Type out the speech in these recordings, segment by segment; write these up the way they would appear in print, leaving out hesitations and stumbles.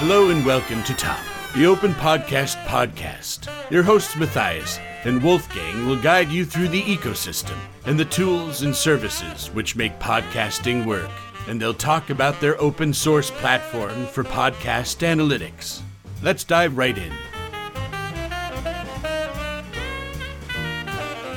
Hello and welcome to Top, the Open Podcast podcast. Your hosts Matthias and Wolfgang will guide you through the ecosystem and the tools and services which make podcasting work. And they'll talk about their open source platform for podcast analytics. Let's dive right in.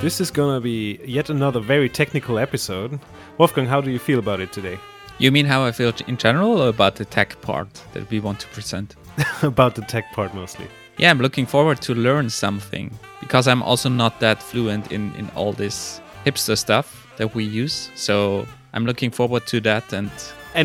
This is gonna be yet another very technical episode. Wolfgang, how do you feel about it today? You mean how I feel in general or about the tech part that we want to present? About the tech part mostly. Yeah, I'm looking forward to learn something because I'm also not that fluent in all this hipster stuff that we use. So I'm looking forward to that. And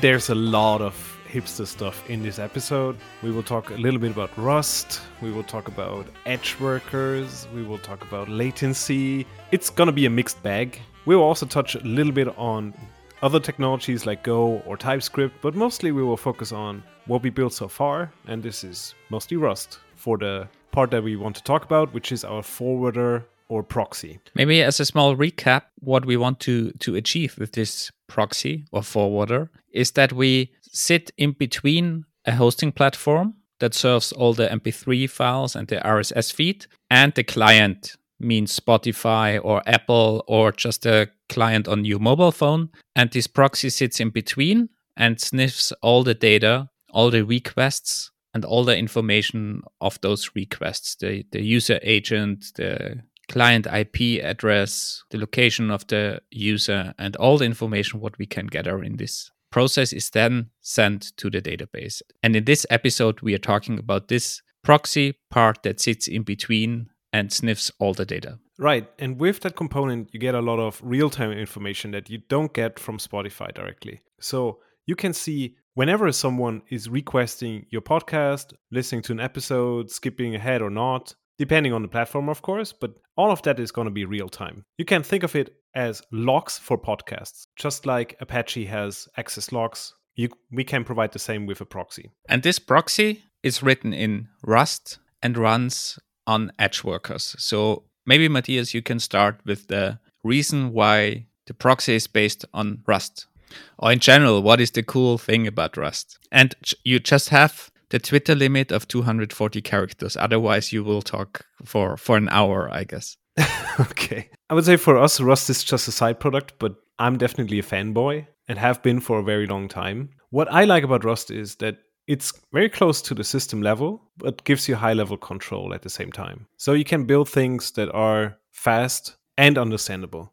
there's a lot of hipster stuff in this episode. We will talk a little bit about Rust. We will talk about edge workers. We will talk about latency. It's going to be a mixed bag. We will also touch a little bit on other technologies like Go or TypeScript, but mostly we will focus on what we built so far, and this is mostly Rust for the part that we want to talk about, which is our forwarder or proxy. Maybe as a small recap, what we want to achieve with this proxy or forwarder is that we sit in between a hosting platform that serves all the MP3 files and the RSS feed and the client, means Spotify or Apple or just a client on your mobile phone. And this proxy sits in between and sniffs all the data, all the requests, and all the information of those requests. The user agent, the client IP address, the location of the user, and all the information what we can gather in this process is then sent to the database. And in this episode, we are talking about this proxy part that sits in between and sniffs all the data. Right. And with that component, you get a lot of real-time information that you don't get from Spotify directly. So you can see whenever someone is requesting your podcast, listening to an episode, skipping ahead or not, depending on the platform, of course, but all of that is going to be real-time. You can think of it as logs for podcasts, just like Apache has access logs. We can provide the same with a proxy. And this proxy is written in Rust and runs on edge workers. So maybe, Matthias, you can start with the reason why the proxy is based on Rust. Or in general, what is the cool thing about Rust? And you just have the Twitter limit of 240 characters. Otherwise, you will talk for an hour, I guess. Okay. I would say for us, Rust is just a side product, but I'm definitely a fanboy and have been for a very long time. What I like about Rust is that it's very close to the system level, but gives you high-level control at the same time. So you can build things that are fast and understandable.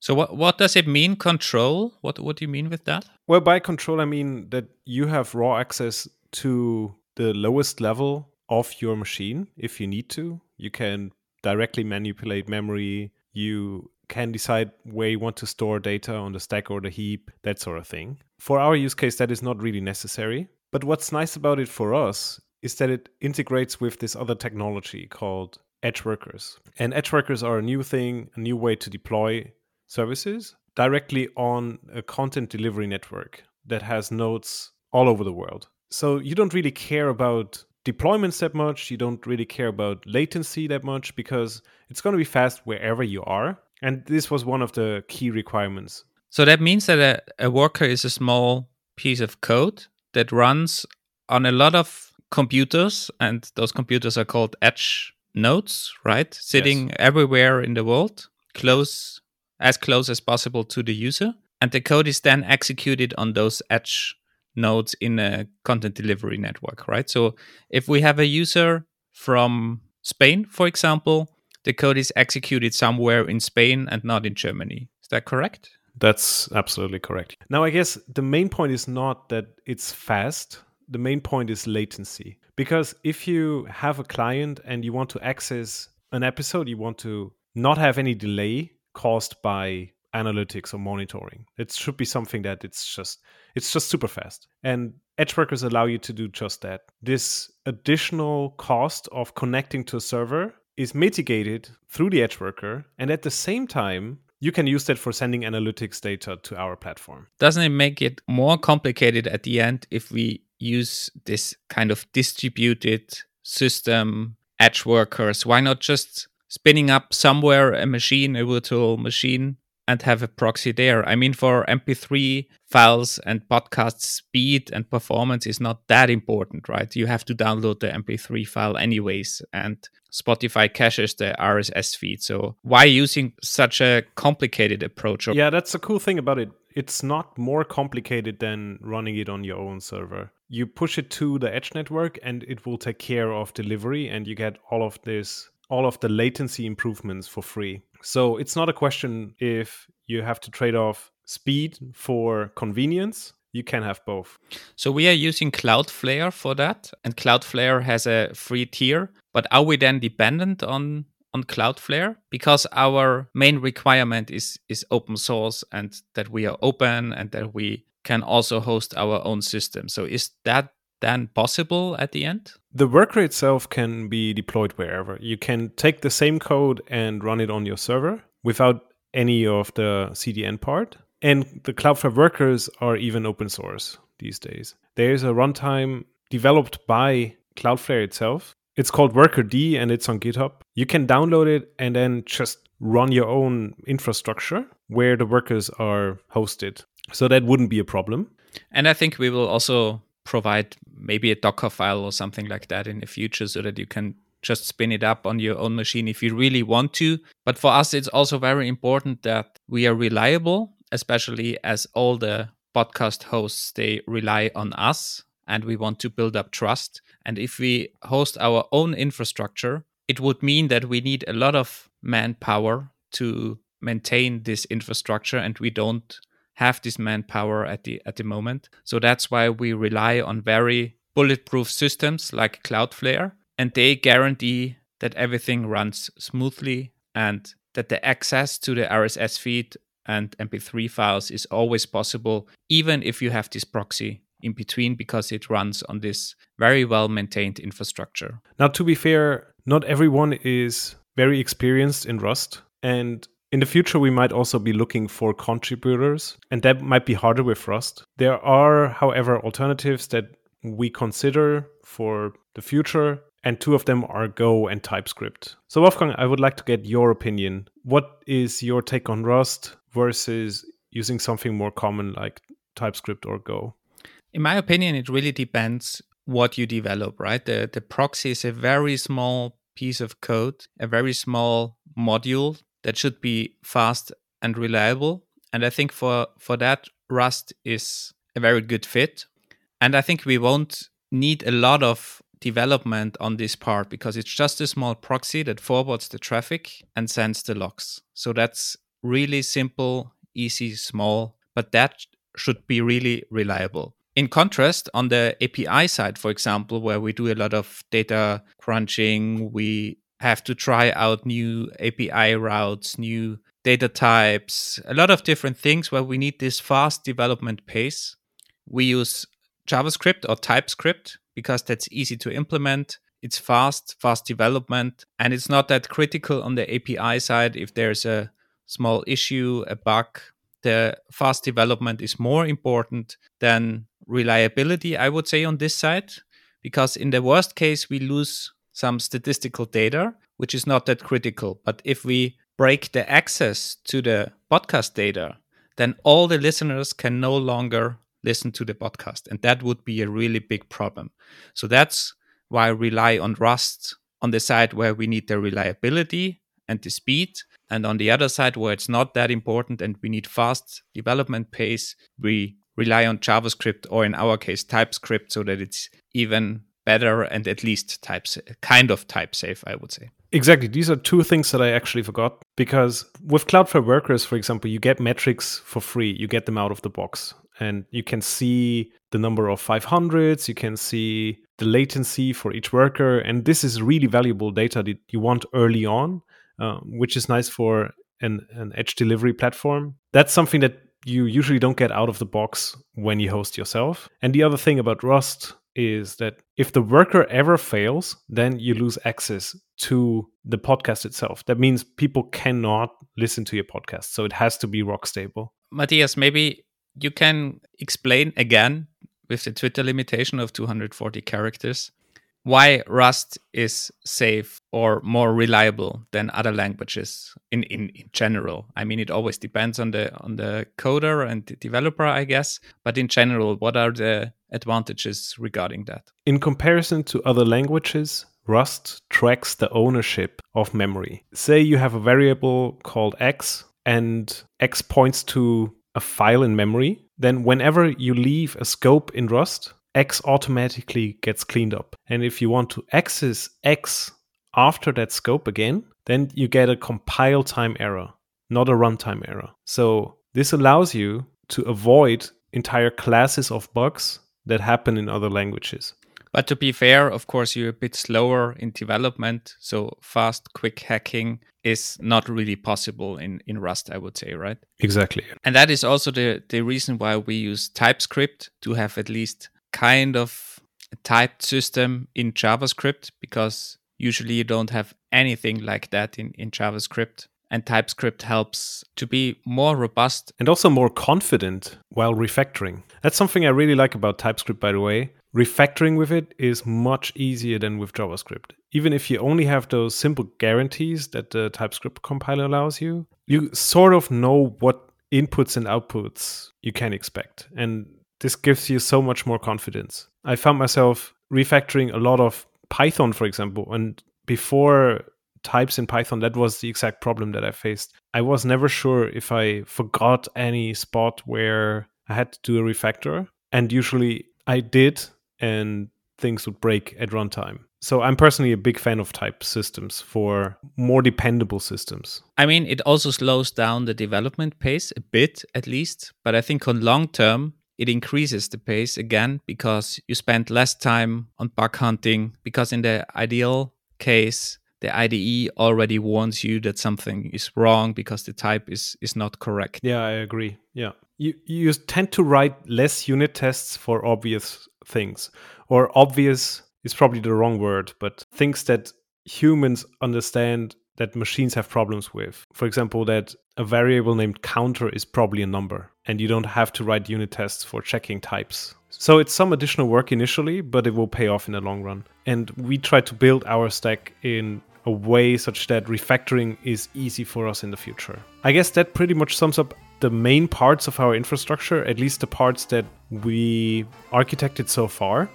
So what does it mean, control? What do you mean with that? Well, by control, I mean that you have raw access to the lowest level of your machine if you need to. You can directly manipulate memory. You can decide where you want to store data on the stack or the heap, that sort of thing. For our use case, that is not really necessary. But what's nice about it for us is that it integrates with this other technology called edge workers. And edge workers are a new thing, a new way to deploy services directly on a content delivery network that has nodes all over the world. So you don't really care about deployments that much. You don't really care about latency that much because it's going to be fast wherever you are. And this was one of the key requirements. So that means that a worker is a small piece of code that runs on a lot of computers, and those computers are called edge nodes, right? Sitting yes. Everywhere in the world, close as possible to the user. And the code is then executed on those edge nodes in a content delivery network, right? So if we have a user from Spain, for example, the code is executed somewhere in Spain and not in Germany. Is that correct? That's absolutely correct. Now, I guess the main point is not that it's fast. The main point is latency. Because if you have a client and you want to access an episode, you want to not have any delay caused by analytics or monitoring. It should be something that it's just super fast. And edge workers allow you to do just that. This additional cost of connecting to a server is mitigated through the edge worker. And at the same time, you can use that for sending analytics data to our platform. Doesn't it make it more complicated at the end if we use this kind of distributed system, edge workers? Why not just spinning up somewhere a machine, a virtual machine, and have a proxy there. I mean, for MP3 files and podcasts, speed and performance is not that important, right? You have to download the MP3 file anyways, and Spotify caches the RSS feed. So why using such a complicated approach? Yeah, that's the cool thing about it. It's not more complicated than running it on your own server. You push it to the edge network and it will take care of delivery, and you get all of the latency improvements for free. So it's not a question if you have to trade off speed for convenience. You can have both. So we are using Cloudflare for that, and Cloudflare has a free tier. But are we then dependent on Cloudflare? Because our main requirement is open source, and that we are open and that we can also host our own system. So is that then possible at the end? The worker itself can be deployed wherever. You can take the same code and run it on your server without any of the CDN part. And the Cloudflare workers are even open source these days. There is a runtime developed by Cloudflare itself. It's called Worker D, and it's on GitHub. You can download it and then just run your own infrastructure where the workers are hosted. So that wouldn't be a problem. And I think we will also provide maybe a Docker file or something like that in the future, so that you can just spin it up on your own machine if you really want to. But for us, it's also very important that we are reliable, especially as all the podcast hosts, they rely on us, and we want to build up trust. And if we host our own infrastructure, it would mean that we need a lot of manpower to maintain this infrastructure, and we don't have this manpower at the moment. So that's why we rely on very bulletproof systems like Cloudflare, and they guarantee that everything runs smoothly and that the access to the RSS feed and MP3 files is always possible, even if you have this proxy in between, because it runs on this very well-maintained infrastructure. Now, to be fair, not everyone is very experienced in Rust, and in the future, we might also be looking for contributors, and that might be harder with Rust. There are, however, alternatives that we consider for the future, and two of them are Go and TypeScript. So Wolfgang, I would like to get your opinion. What is your take on Rust versus using something more common like TypeScript or Go? In my opinion, it really depends what you develop, right? The proxy is a very small piece of code, a very small module that should be fast and reliable. And I think for that, Rust is a very good fit. And I think we won't need a lot of development on this part, because it's just a small proxy that forwards the traffic and sends the logs. So that's really simple, easy, small, but that should be really reliable. In contrast, on the API side, for example, where we do a lot of data crunching, we have to try out new API routes, new data types, a lot of different things where we need this fast development pace. We use JavaScript or TypeScript because that's easy to implement. It's fast development, and it's not that critical on the API side if there's a small issue, a bug. The fast development is more important than reliability, I would say, on this side, because in the worst case, we lose some statistical data, which is not that critical. But if we break the access to the podcast data, then all the listeners can no longer listen to the podcast. And that would be a really big problem. So that's why I rely on Rust on the side where we need the reliability and the speed. And on the other side where it's not that important and we need fast development pace, we rely on JavaScript, or in our case, TypeScript, so that it's even better and at least type safe, I would say. Exactly. These are two things that I actually forgot, because with Cloudflare Workers, for example, you get metrics for free. You get them out of the box, and you can see the number of 500s. You can see the latency for each worker, and this is really valuable data that you want early on, which is nice for an edge delivery platform. That's something that you usually don't get out of the box when you host yourself. And the other thing about Rust is that if the worker ever fails, then you lose access to the podcast itself. That means people cannot listen to your podcast. So it has to be rock stable. Matthias, maybe you can explain again, with the Twitter limitation of 240 characters, why Rust is safe or more reliable than other languages in general. I mean, it always depends on the coder and the developer, I guess. But in general, what are the advantages regarding that? In comparison to other languages, Rust tracks the ownership of memory. Say you have a variable called X and X points to a file in memory. Then whenever you leave a scope in Rust, X automatically gets cleaned up. And if you want to access X after that scope again, then you get a compile time error, not a runtime error. So this allows you to avoid entire classes of bugs that happen in other languages. But to be fair, of course, you're a bit slower in development. So fast, quick hacking is not really possible in Rust, I would say, right? Exactly. And that is also the reason why we use TypeScript to have at least kind of a typed system in JavaScript, because usually you don't have anything like that in JavaScript. And TypeScript helps to be more robust and also more confident while refactoring. That's something I really like about TypeScript, by the way. Refactoring with it is much easier than with JavaScript. Even if you only have those simple guarantees that the TypeScript compiler allows you, you sort of know what inputs and outputs you can expect. And this gives you so much more confidence. I found myself refactoring a lot of Python, for example. And before types in Python, that was the exact problem that I faced. I was never sure if I forgot any spot where I had to do a refactor. And usually I did, and things would break at runtime. So I'm personally a big fan of type systems for more dependable systems. I mean, it also slows down the development pace a bit, at least. But I think on long term, it increases the pace again, because you spend less time on bug hunting, because in the ideal case, the IDE already warns you that something is wrong because the type is not correct. Yeah, I agree. Yeah. You tend to write less unit tests for obvious things, or obvious is probably the wrong word, but things that humans understand that machines have problems with. For example, that a variable named counter is probably a number, and you don't have to write unit tests for checking types. So it's some additional work initially, but it will pay off in the long run. And we try to build our stack in a way such that refactoring is easy for us in the future. I guess that pretty much sums up the main parts of our infrastructure, at least the parts that we architected so far.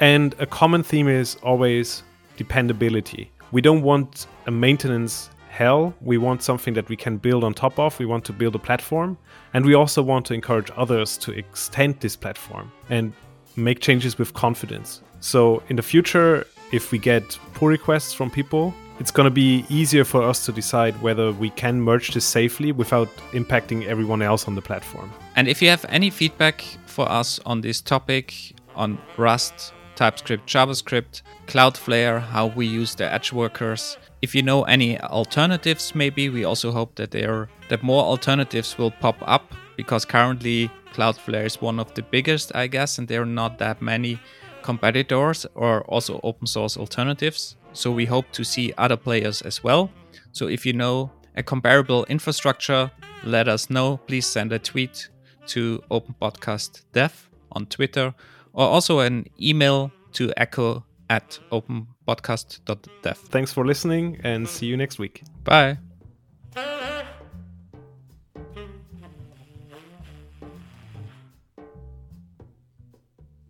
And a common theme is always dependability. We don't want a maintenance hell. We want something that we can build on top of. We want to build a platform. And we also want to encourage others to extend this platform and make changes with confidence. So in the future, if we get pull requests from people, it's going to be easier for us to decide whether we can merge this safely without impacting everyone else on the platform. And if you have any feedback for us on this topic, on Rust, TypeScript, JavaScript, Cloudflare, how we use the edge workers. If you know any alternatives, maybe we also hope that that more alternatives will pop up, because currently Cloudflare is one of the biggest, I guess, and there are not that many competitors or also open source alternatives. So we hope to see other players as well. So if you know a comparable infrastructure, let us know. Please send a tweet to OpenPodcastDev on Twitter, or also an email to echo@openpodcast.dev. Thanks for listening, and see you next week. Bye.